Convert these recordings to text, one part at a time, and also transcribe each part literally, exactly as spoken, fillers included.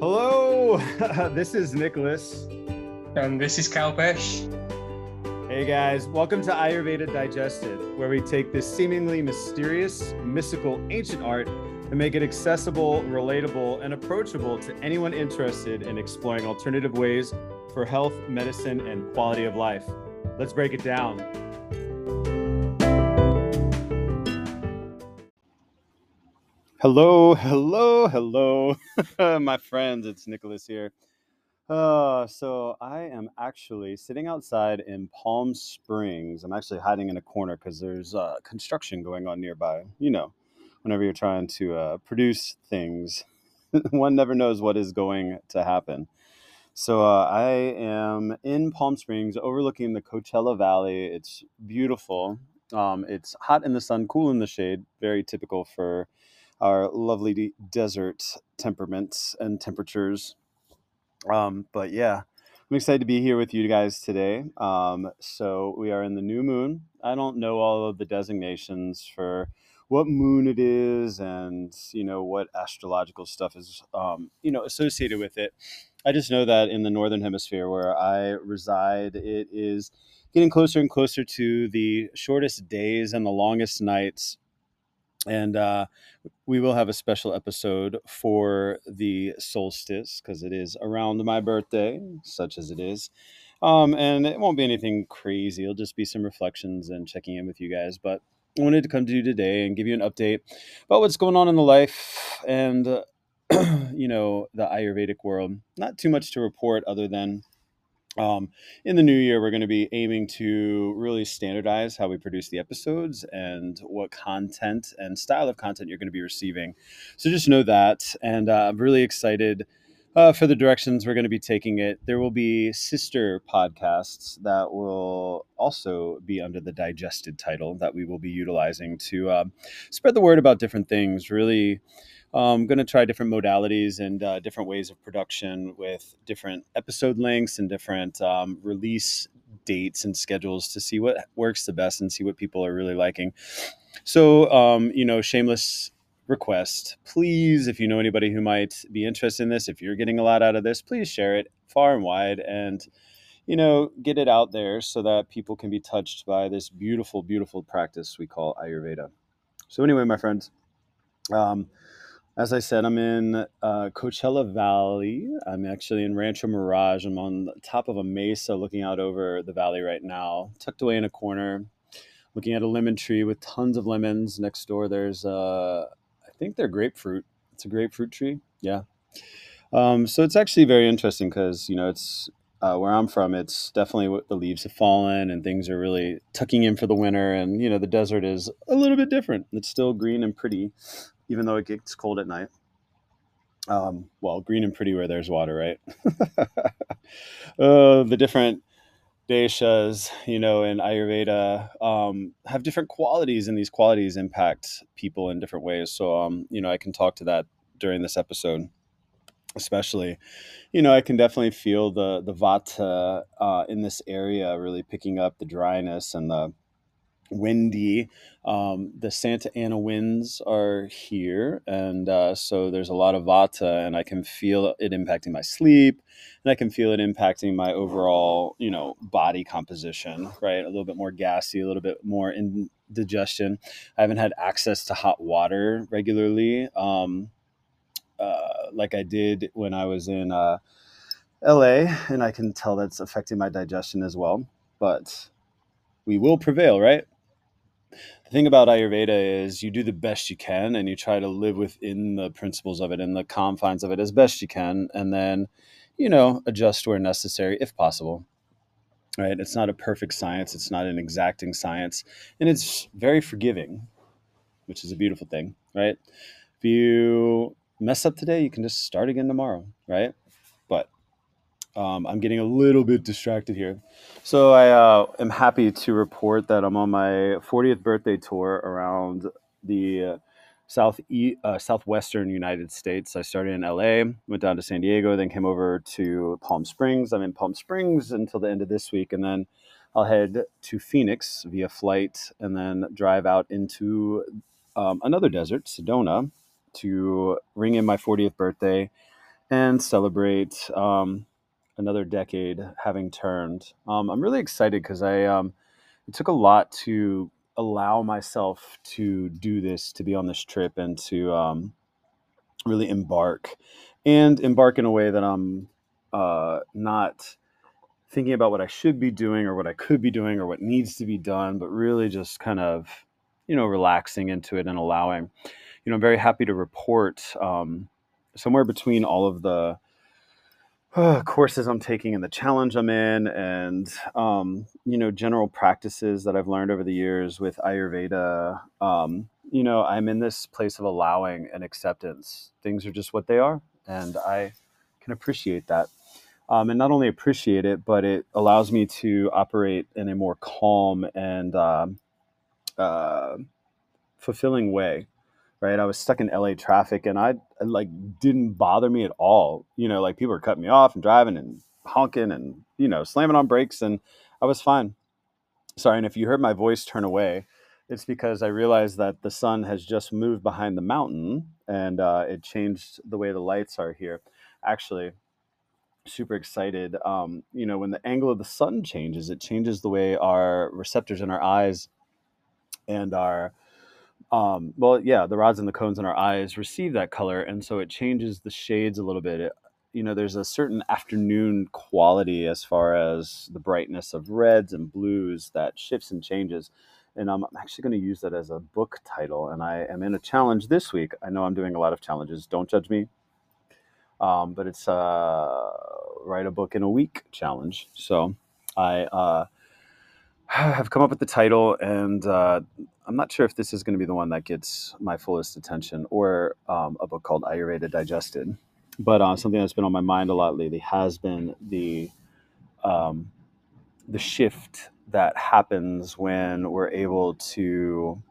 Hello, this is Nicholas. And this is Kalpesh. Hey guys, welcome to Ayurveda Digested, where we take this seemingly mysterious, mystical ancient art and make it accessible, relatable, and approachable to anyone interested in exploring alternative ways for health, medicine, and quality of life. Let's break it down. Hello, hello, hello, my friends, it's Nicholas here. Uh, so I am actually sitting outside in Palm Springs. I'm actually hiding in a corner because there's uh, construction going on nearby. You know, whenever you're trying to uh, produce things, one never knows what is going to happen. So uh, I am in Palm Springs overlooking the Coachella Valley. It's beautiful. Um, it's hot in the sun, cool in the shade, very typical for our lovely de- desert temperaments and temperatures. Um, but yeah, I'm excited to be here with you guys today. Um, so we are in the new moon. I don't know all of the designations for what moon it is and, you know, what astrological stuff is, um, you know, associated with it. I just know that in the Northern Hemisphere where I reside, it is getting closer and closer to the shortest days and the longest nights. And uh, we will have a special episode for the solstice because it is around my birthday, such as it is. Um, and it won't be anything crazy. It'll just be some reflections and checking in with you guys. But I wanted to come to you today and give you an update about what's going on in the life and, uh, you know, the Ayurvedic world. Not too much to report other than um, in the new year, we're going to be aiming to really standardize how we produce the episodes and what content and style of content you're going to be receiving. So just know that. And uh, I'm really excited uh, for the directions we're going to be taking it. There will be sister podcasts that will also be under the digested title that we will be utilizing to uh, spread the word about different things, really. I'm um, going to try different modalities and uh, different ways of production with different episode links and different um, release dates and schedules to see what works the best and see what people are really liking. So, um, you know, shameless request, please, if you know anybody who might be interested in this, if you're getting a lot out of this, please share it far and wide and, you know, get it out there so that people can be touched by this beautiful, beautiful practice we call Ayurveda. So anyway, my friends, um, as I said, I'm in uh, Coachella Valley. I'm actually in Rancho Mirage. I'm on the top of a mesa looking out over the valley right now, tucked away in a corner, looking at a lemon tree with tons of lemons. Next door, there's, uh, I think they're grapefruit. It's a grapefruit tree. Yeah. Um, so it's actually very interesting because, you know, it's uh, where I'm from. It's definitely what the leaves have fallen and things are really tucking in for the winter. And, you know, the desert is a little bit different. It's still green and pretty, even though it gets cold at night. Um, well, green and pretty where there's water, right? uh, the different doshas, you know, in Ayurveda um, have different qualities, and these qualities impact people in different ways. So, um, you know, I can talk to that during this episode, especially. You know, I can definitely feel the, the vata uh, in this area really picking up the dryness and the windy. Um, the Santa Ana winds are here. And uh, so there's a lot of vata, and I can feel it impacting my sleep, and I can feel it impacting my overall, you know, body composition, right? A little bit more gassy, a little bit more indigestion. I haven't had access to hot water regularly, um, uh, like I did when I was in uh, L A, and I can tell that's affecting my digestion as well. But we will prevail, right? The thing about Ayurveda is you do the best you can and you try to live within the principles of it and the confines of it as best you can. And then, you know, adjust where necessary, if possible, right? It's not a perfect science. It's not an exacting science, and it's very forgiving, which is a beautiful thing, right? If you mess up today, you can just start again tomorrow, right? But Um, I'm getting a little bit distracted here. So I uh, am happy to report that I'm on my fortieth birthday tour around the uh, south e- uh, southwestern United States. I started in L A, went down to San Diego, then came over to Palm Springs. I'm in Palm Springs until the end of this week, and then I'll head to Phoenix via flight and then drive out into um, another desert, Sedona, to ring in my fortieth birthday and celebrate um, another decade having turned. Um, I'm really excited because I um, it took a lot to allow myself to do this, to be on this trip, and to um, really embark and embark in a way that I'm uh, not thinking about what I should be doing or what I could be doing or what needs to be done, but really just kind of, you know, relaxing into it and allowing. You know, I'm very happy to report um, somewhere between all of the uh, courses I'm taking and the challenge I'm in and, um, you know, general practices that I've learned over the years with Ayurveda, um, you know, I'm in this place of allowing and acceptance. Things are just what they are. And I can appreciate that. Um, and not only appreciate it, but it allows me to operate in a more calm and uh, uh, fulfilling way, right? I was stuck in L A traffic, and I like didn't bother me at all. You know, like people were cutting me off and driving and honking and, you know, slamming on brakes, and I was fine. Sorry, and if you heard my voice turn away, it's because I realized that the sun has just moved behind the mountain, and uh, it changed the way the lights are here. Actually, super excited. Um, you know, when the angle of the sun changes, it changes the way our receptors in our eyes and our, um, well, yeah, the rods and the cones in our eyes receive that color. And so it changes the shades a little bit. It, you know, there's a certain afternoon quality as far as the brightness of reds and blues that shifts and changes. And I'm actually going to use that as a book title. And I am in a challenge this week. I know I'm doing a lot of challenges. Don't judge me. Um, but it's a write a book in a week challenge. So I uh, have come up with the title, and uh, I'm not sure if this is going to be the one that gets my fullest attention or um, a book called Ayurveda Digested. But uh, something that's been on my mind a lot lately has been the um, the shift that happens when we're able to,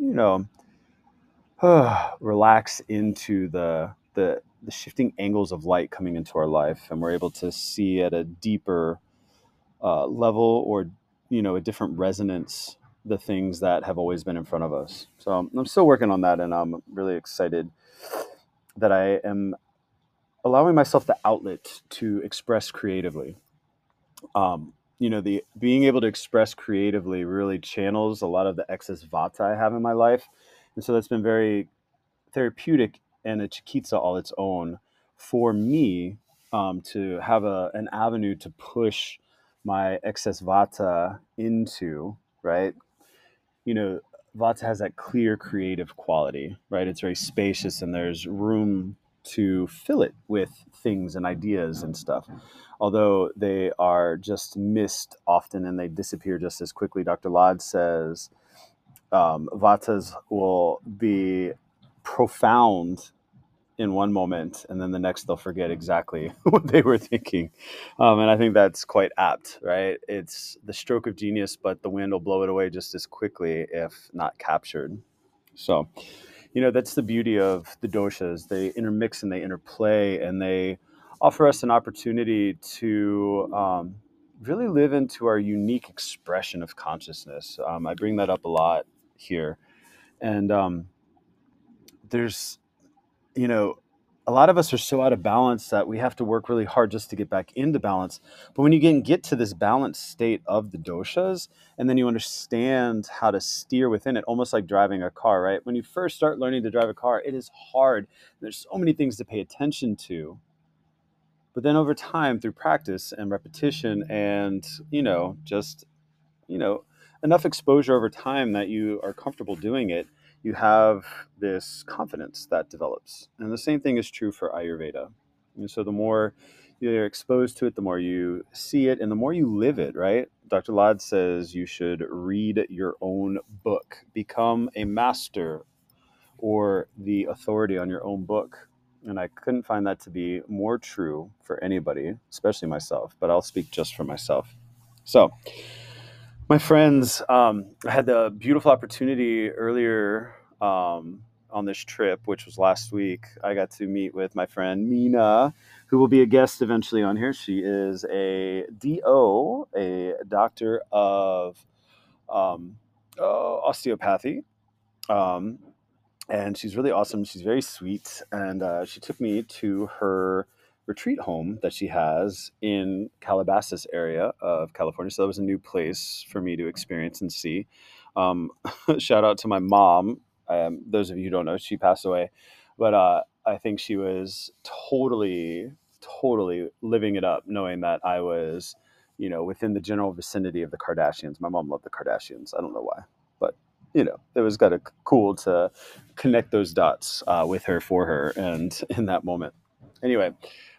you know, uh, relax into the the the shifting angles of light coming into our life, and we're able to see at a deeper uh, level, or, you know, a different resonance, the things that have always been in front of us. So I'm still working on that, and I'm really excited that I am allowing myself the outlet to express creatively. Um, you know, the being able to express creatively really channels a lot of the excess vata I have in my life. And so that's been very therapeutic and a chikitsa all its own for me, um, to have a, an avenue to push my excess vata into, right? You know, vata has that clear creative quality, right? It's very spacious, and there's room to fill it with things and ideas and stuff. Although they are just missed often and they disappear just as quickly. Doctor Ladd says um, vatas will be profound in one moment, and then the next they'll forget exactly what they were thinking. Um, and I think that's quite apt, right? It's the stroke of genius, but the wind will blow it away just as quickly if not captured. So, you know, that's the beauty of the doshas. They intermix and they interplay, and they offer us an opportunity to um, really live into our unique expression of consciousness. Um, I bring that up a lot here. And um, there's, you know, a lot of us are so out of balance that we have to work really hard just to get back into balance. But when you can get to this balanced state of the doshas, and then you understand how to steer within it, almost like driving a car, right? When you first start learning to drive a car, it is hard. There's so many things to pay attention to. But then over time, through practice and repetition and, you know, just, you know, enough exposure over time that you are comfortable doing it, you have this confidence that develops. And the same thing is true for Ayurveda. And so the more you're exposed to it, the more you see it, and the more you live it, right? Doctor Ladd says you should read your own book, become a master or the authority on your own book. And I couldn't find that to be more true for anybody, especially myself, but I'll speak just for myself. So, my friends, um, I had the beautiful opportunity earlier um, on this trip, which was last week. I got to meet with my friend Mina, who will be a guest eventually on here. She is a D O, a doctor of um, uh, osteopathy, um, And she's really awesome. She's very sweet. And uh, she took me to her retreat home that she has in Calabasas area of California. So that was a new place for me to experience and see. Um, shout out to my mom. Um, those of you who don't know, she passed away. But uh, I think she was totally, totally living it up, knowing that I was, you know, within the general vicinity of the Kardashians. My mom loved the Kardashians. I don't know why. But you know, it was kind of cool to connect those dots uh, with her, for her, and in that moment. Anyway,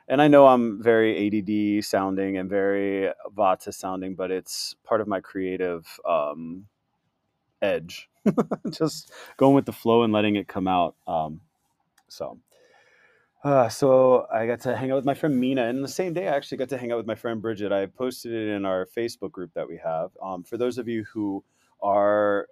and I know I'm very A D D sounding and very Vata sounding, but it's part of my creative um, edge. Just going with the flow and letting it come out. Um, so, uh, so I got to hang out with my friend Mina, and the same day I actually got to hang out with my friend Bridget. I posted it in our Facebook group that we have. Um, for those of you who are,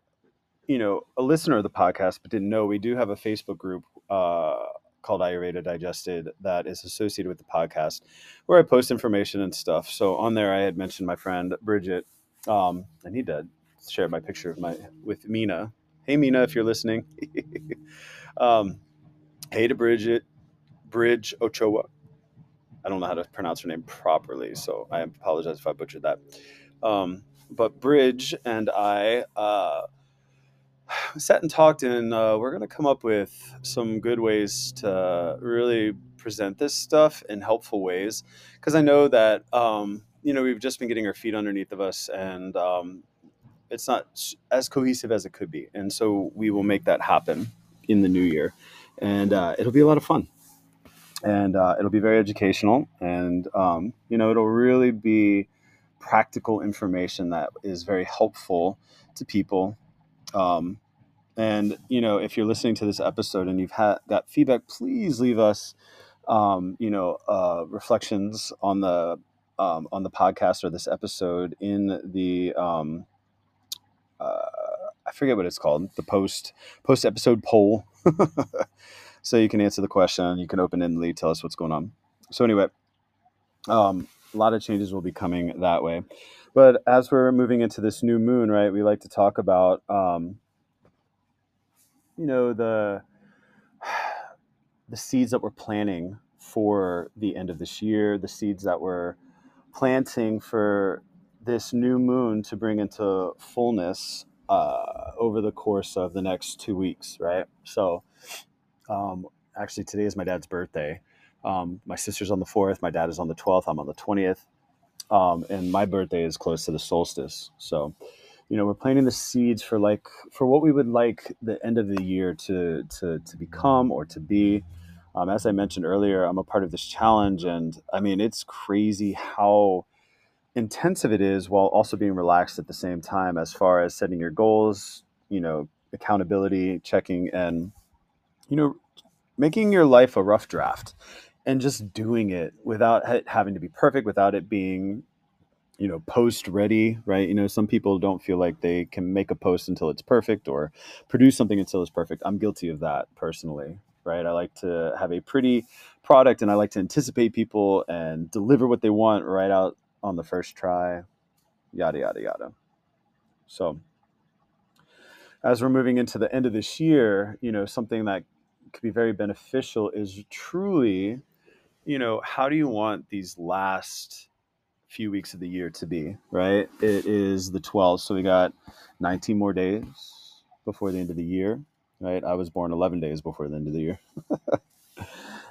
you know, a listener of the podcast but didn't know, we do have a Facebook group uh, called Ayurveda Digested that is associated with the podcast, where I post information and stuff. So on there, I had mentioned my friend Bridget. Um, I need to share my picture of my with Mina. Hey, Mina, if you're listening. um, hey to Bridget, Bridge Ochoa. I don't know how to pronounce her name properly, so I apologize if I butchered that. Um, but Bridge and I... Uh, sat and talked, and uh, we're going to come up with some good ways to really present this stuff in helpful ways, because I know that, um, you know, we've just been getting our feet underneath of us, and um, it's not as cohesive as it could be. And so we will make that happen in the new year, and uh, it'll be a lot of fun, and uh, it'll be very educational, and, um, you know, it'll really be practical information that is very helpful to people. Um, and you know, if you're listening to this episode and you've had got feedback, please leave us, um, you know, uh, reflections on the, um, on the podcast or this episode in the, um, uh, I forget what it's called, the post post episode poll. So you can answer the question, you can open-endedly tell us what's going on. So anyway, um, a lot of changes will be coming that way. But as we're moving into this new moon, right, we like to talk about, um, you know, the the seeds that we're planting for the end of this year, the seeds that we're planting for this new moon to bring into fullness uh, over the course of the next two weeks, right? So um, actually today is my dad's birthday. Um, my sister's on the fourth. My dad is on the twelfth. I'm on the twentieth. Um, and my birthday is close to the solstice. So, you know, we're planting the seeds for like, for what we would like the end of the year to, to, to become or to be. Um, as I mentioned earlier, I'm a part of this challenge, and I mean, it's crazy how intensive it is while also being relaxed at the same time, as far as setting your goals, you know, accountability, checking, and, you know, making your life a rough draft. And just doing it without it having to be perfect, without it being, you know, post ready, right? You know, some people don't feel like they can make a post until it's perfect or produce something until it's perfect. I'm guilty of that personally, right? I like to have a pretty product, and I like to anticipate people and deliver what they want right out on the first try, yada, yada, yada. So as we're moving into the end of this year, you know, something that could be very beneficial is truly, you know, how do you want these last few weeks of the year to be, right? It is the twelfth. So we got nineteen more days before the end of the year, right? I was born eleven days before the end of the year.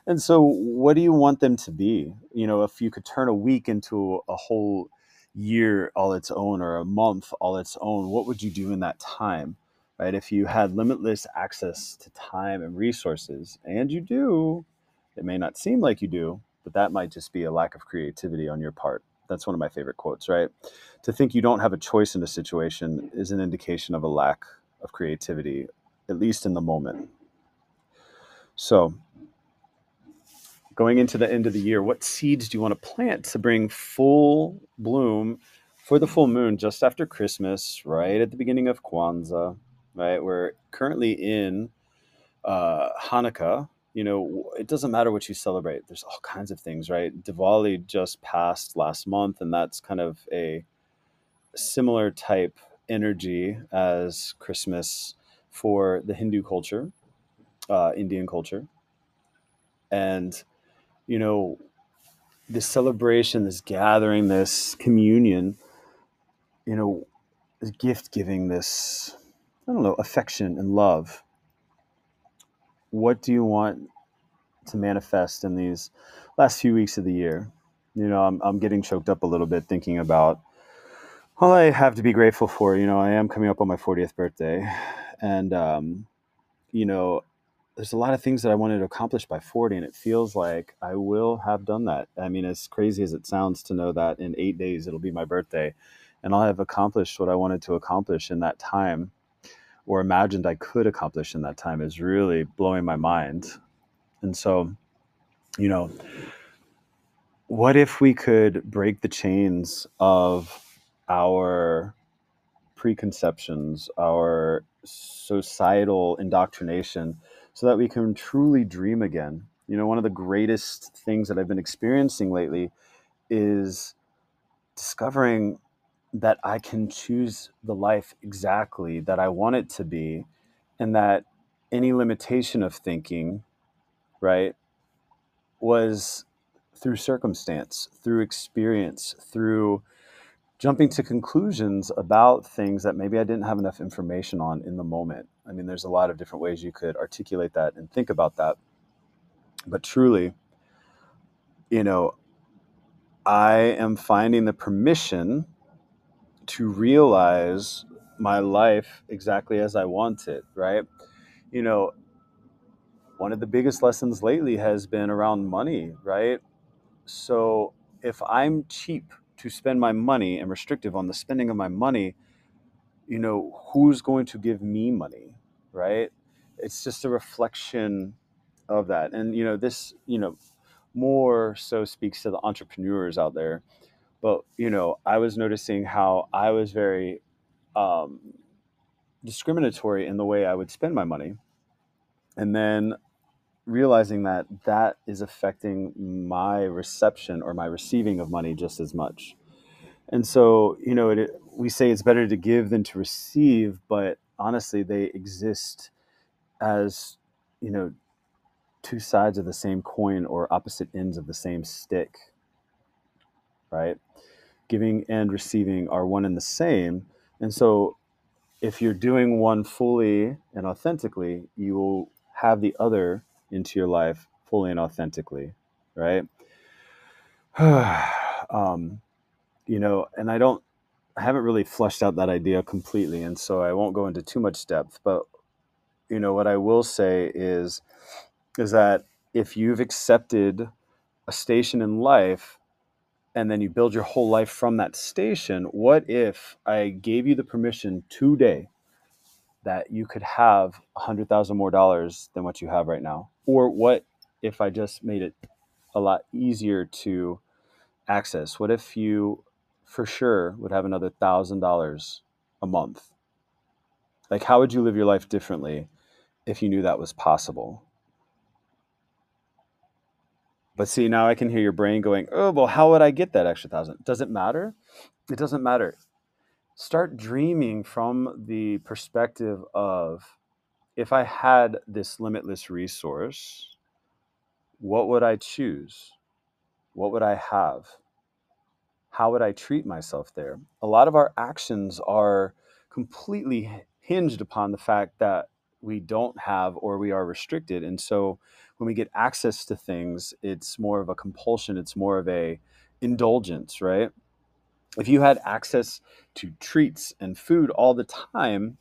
And so what do you want them to be? You know, if you could turn a week into a whole year all its own, or a month all its own, what would you do in that time? Right? If you had limitless access to time and resources, and you do, it may not seem like you do, but that might just be a lack of creativity on your part. That's one of my favorite quotes, right? To think you don't have a choice in a situation is an indication of a lack of creativity, at least in the moment. So going into the end of the year, what seeds do you want to plant to bring full bloom for the full moon just after Christmas, right at the beginning of Kwanzaa? Right, we're currently in uh, Hanukkah. You know, it doesn't matter what you celebrate. There's all kinds of things, right? Diwali just passed last month, and that's kind of a similar type energy as Christmas for the Hindu culture. uh, Indian culture. And, you know, this celebration, this gathering, this communion, you know, this gift giving, this, I don't know, affection and love. What do you want to manifest in these last few weeks of the year? You know, I'm I'm getting choked up a little bit thinking about all I have to be grateful for. You know, I am coming up on my fortieth birthday, and um, you know, there's a lot of things that I wanted to accomplish by forty, and it feels like I will have done that. I mean, as crazy as it sounds to know that in eight days it'll be my birthday, and I'll have accomplished what I wanted to accomplish in that time, or imagined I could accomplish in that time, is really blowing my mind. And so, you know, what if we could break the chains of our preconceptions, our societal indoctrination, so that we can truly dream again? You know, one of the greatest things that I've been experiencing lately is discovering that I can choose the life exactly that I want it to be, and that any limitation of thinking, right, was through circumstance, through experience, through jumping to conclusions about things that maybe I didn't have enough information on in the moment. I mean, there's a lot of different ways you could articulate that and think about that. But truly, you know, I am finding the permission to realize my life exactly as I want it, right? You know, one of the biggest lessons lately has been around money, right? So if I'm cheap to spend my money and restrictive on the spending of my money, you know, who's going to give me money, right? It's just a reflection of that. And, you know, this, you know, more so speaks to the entrepreneurs out there. But, you know, I was noticing how I was very um, discriminatory in the way I would spend my money. And then realizing that that is affecting my reception or my receiving of money just as much. And so, you know, it, it, we say it's better to give than to receive, but honestly, they exist as, you know, two sides of the same coin or opposite ends of the same stick, right? Giving and receiving are one and the same. And so if you're doing one fully and authentically, you will have the other into your life fully and authentically, right? um, you know, and I don't, I haven't really fleshed out that idea completely. And so I won't go into too much depth, but you know, what I will say is, is that if you've accepted a station in life, and then you build your whole life from that station, what if I gave you the permission today that you could have one hundred thousand dollars more dollars than what you have right now? Or what if I just made it a lot easier to access? What if you for sure would have another one thousand dollars a month? Like, how would you live your life differently if you knew that was possible? But see, now I can hear your brain going, oh, well, how would I get that extra thousand? Does it matter? It doesn't matter. Start dreaming from the perspective of, if I had this limitless resource, what would I choose? What would I have? How would I treat myself there? A lot of our actions are completely hinged upon the fact that we don't have or we are restricted. And so when we get access to things, it's more of a compulsion. It's more of a indulgence, right? If you had access to treats and food all the time,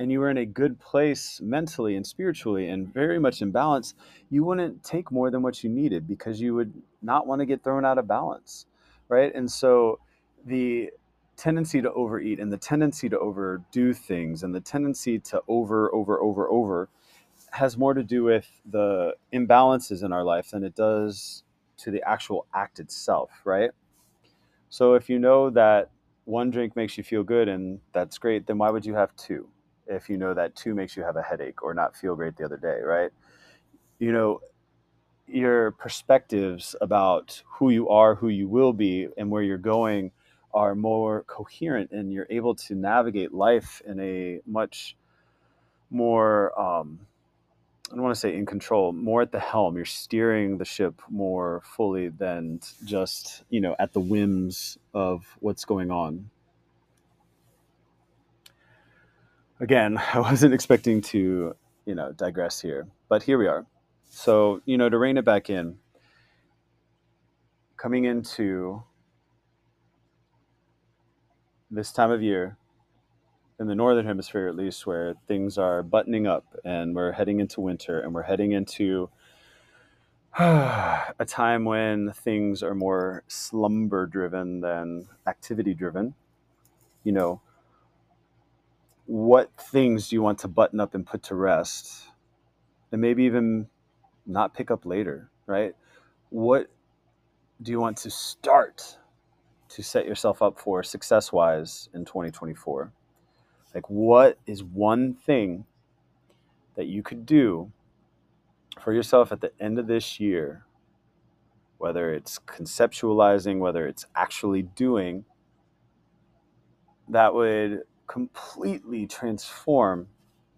and you were in a good place mentally and spiritually and very much in balance, you wouldn't take more than what you needed, because you would not want to get thrown out of balance, right? And so the tendency to overeat and the tendency to overdo things and the tendency to over, over, over, over has more to do with the imbalances in our life than it does to the actual act itself, right? So if you know that one drink makes you feel good and that's great, then why would you have two? If you know that two makes you have a headache or not feel great the other day, right? You know, your perspectives about who you are, who you will be, and where you're going are more coherent, and you're able to navigate life in a much more um, I don't want to say in control, more at the helm. You're steering the ship more fully than just, you know, at the whims of what's going on. Again, I wasn't expecting to, you know, digress here, but here we are. So, you know, to rein it back in, coming into this time of year, in the Northern Hemisphere, at least, where things are buttoning up and we're heading into winter and we're heading into a time when things are more slumber driven than activity driven. You know, what things do you want to button up and put to rest and maybe even not pick up later, right? What do you want to start to set yourself up for success wise in twenty twenty-four? Like, what is one thing that you could do for yourself at the end of this year, whether it's conceptualizing, whether it's actually doing, that would completely transform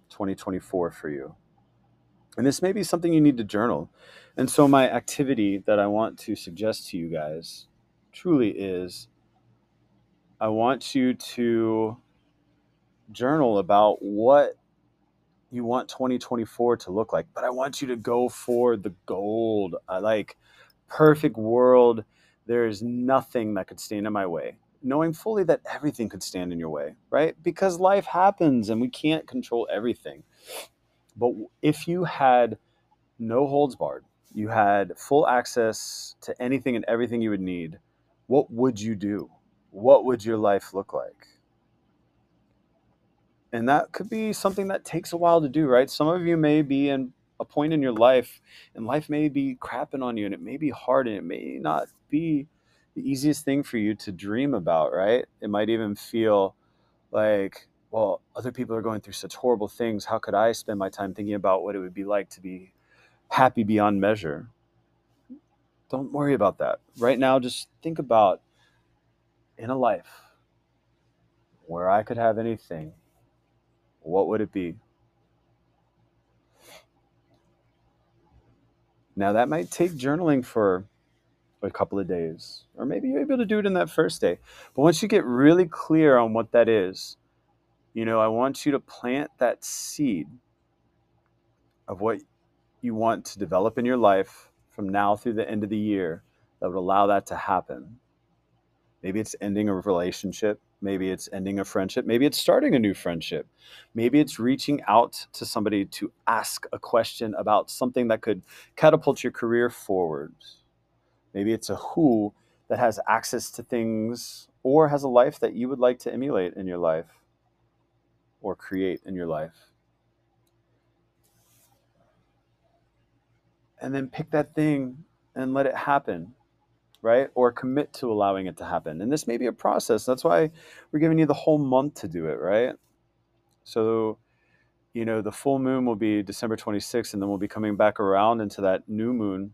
twenty twenty-four for you? And this may be something you need to journal. And so my activity that I want to suggest to you guys truly is, I want you to journal about what you want twenty twenty-four to look like, but I want you to go for the gold. I like perfect world. There is nothing that could stand in my way, knowing fully that everything could stand in your way, right? Because life happens and we can't control everything. But if you had no holds barred, you had full access to anything and everything you would need, what would you do? What would your life look like? And that could be something that takes a while to do, right? Some of you may be in a point in your life and life may be crapping on you and it may be hard and it may not be the easiest thing for you to dream about, right? It might even feel like, well, other people are going through such horrible things. How could I spend my time thinking about what it would be like to be happy beyond measure? Don't worry about that. Right now, just think about in a life where I could have anything, what would it be? Now, that might take journaling for a couple of days, or maybe you're able to do it in that first day. But once you get really clear on what that is, you know, I want you to plant that seed of what you want to develop in your life from now through the end of the year that would allow that to happen. Maybe it's ending a relationship. Maybe it's ending a friendship. Maybe it's starting a new friendship. Maybe it's reaching out to somebody to ask a question about something that could catapult your career forward. Maybe it's a who that has access to things or has a life that you would like to emulate in your life or create in your life. And then pick that thing and let it happen, right? Or commit to allowing it to happen. And this may be a process. That's why we're giving you the whole month to do it, right? So, you know, the full moon will be December twenty-sixth, and then we'll be coming back around into that new moon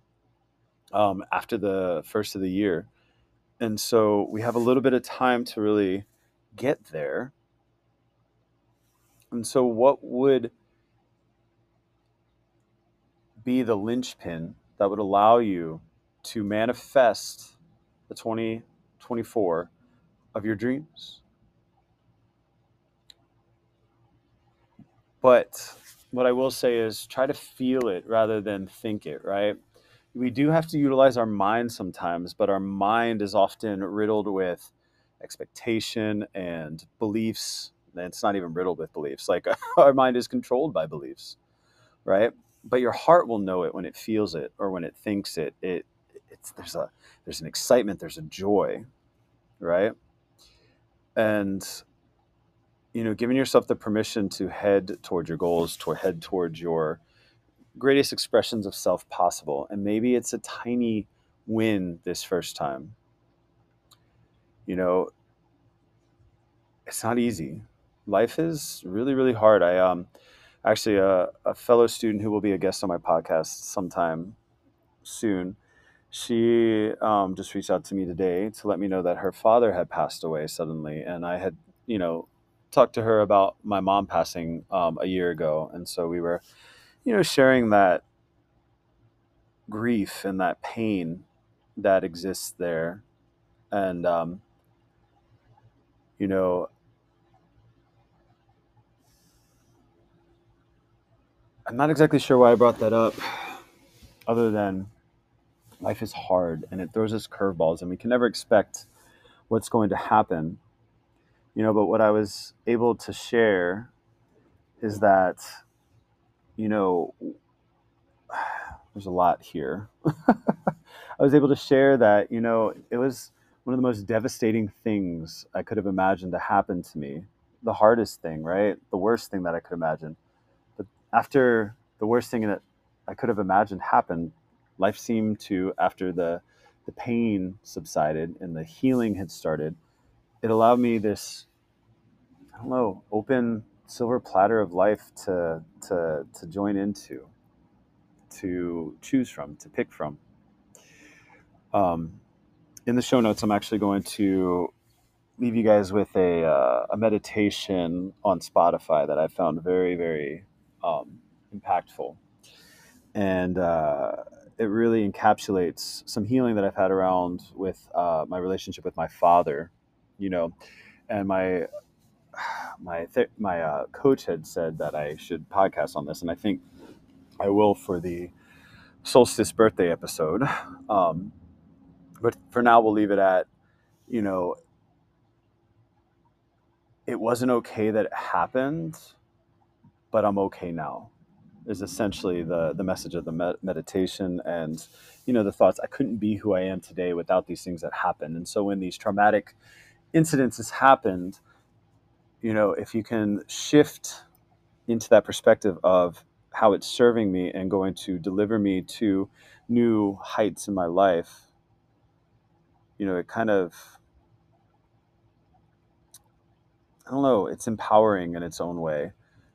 um, after the first of the year. And so we have a little bit of time to really get there. And so what would be the linchpin that would allow you to manifest the twenty twenty-four of your dreams? But what I will say is, try to feel it rather than think it, right? We do have to utilize our mind sometimes, but our mind is often riddled with expectation and beliefs. It's not even riddled with beliefs. Like, our mind is controlled by beliefs, right? But your heart will know it when it feels it or when it thinks it. It It's, there's a, there's an excitement, there's a joy, right? And, you know, giving yourself the permission to head toward your goals, to head towards your greatest expressions of self possible. And maybe it's a tiny win this first time. You know, it's not easy. Life is really, really hard. I, um, actually, uh, a fellow student who will be a guest on my podcast sometime soon, she um, just reached out to me today to let me know that her father had passed away suddenly. And I had, you know, talked to her about my mom passing um, a year ago. And so we were, you know, sharing that grief and that pain that exists there. And, um, you know, I'm not exactly sure why I brought that up, other than life is hard and it throws us curveballs and we can never expect what's going to happen. You know, but what I was able to share is that, you know, there's a lot here. I was able to share that, you know, it was one of the most devastating things I could have imagined to happen to me. The hardest thing, right? The worst thing that I could imagine. But after the worst thing that I could have imagined happened, life seemed to, after the, the pain subsided and the healing had started, it allowed me this, I don't know, open silver platter of life to, to, to join into, to choose from, to pick from. Um, in the show notes, I'm actually going to leave you guys with a, uh, a meditation on Spotify that I found very, very um, impactful. And uh, it really encapsulates some healing that I've had around with uh, my relationship with my father, you know, and my my th- my uh, coach had said that I should podcast on this, and I think I will for the solstice birthday episode. Um, but for now, we'll leave it at, you know, it wasn't okay that it happened, but I'm okay now, is essentially the the message of the med- meditation. And, you know, the thoughts, I couldn't be who I am today without these things that happened. And so when these traumatic incidents has happened, you know, if you can shift into that perspective of how it's serving me and going to deliver me to new heights in my life, you know, it kind of, I don't know, it's empowering in its own way.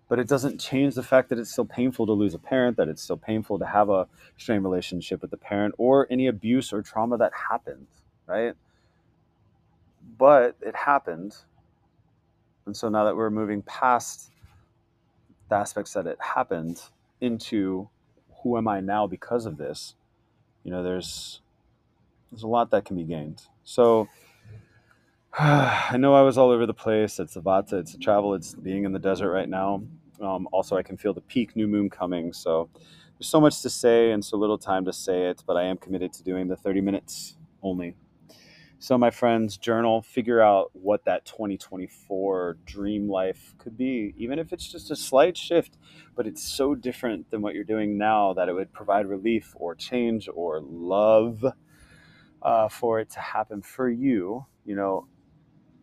But it doesn't change the fact that it's still painful to lose a parent, that it's still painful to have a strained relationship with the parent, or any abuse or trauma that happened, right? But it happened. And so now that we're moving past the aspects that it happened into who am I now because of this, you know, there's there's a lot that can be gained. So I know I was all over the place. It's the vata, it's the travel, it's being in the desert right now. Um, also, I can feel the peak new moon coming. So there's so much to say and so little time to say it, but I am committed to doing the thirty minutes only. So my friends, journal, figure out what that twenty twenty-four dream life could be, even if it's just a slight shift, but it's so different than what you're doing now that it would provide relief or change or love uh, for it to happen for you, you know.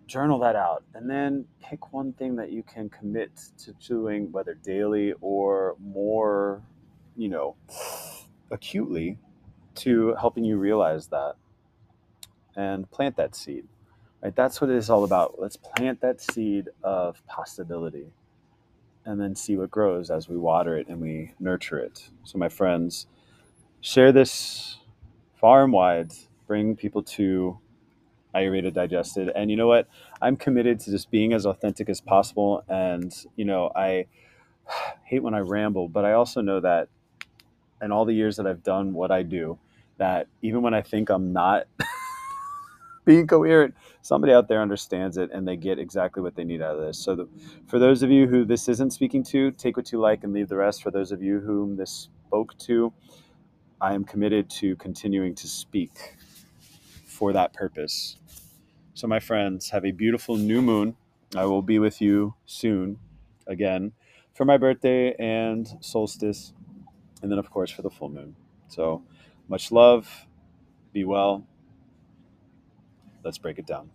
Journal that out, and then pick one thing that you can commit to doing, whether daily or more, you know, acutely, to helping you realize that, and plant that seed, right? That's what it is all about. Let's plant that seed of possibility and then see what grows as we water it and we nurture it. So my friends, share this far and wide, bring people to Ayurveda Digested. And you know what? I'm committed to just being as authentic as possible. And, you know, I hate when I ramble, but I also know that in all the years that I've done what I do, that even when I think I'm not being coherent, somebody out there understands it and they get exactly what they need out of this. So the, for those of you who this isn't speaking to, take what you like and leave the rest. For those of you whom this spoke to, I am committed to continuing to speak for that purpose. So my friends, have a beautiful new moon. I will be with you soon again for my birthday and solstice, and then of course for the full moon. So much love, be well. Let's break it down.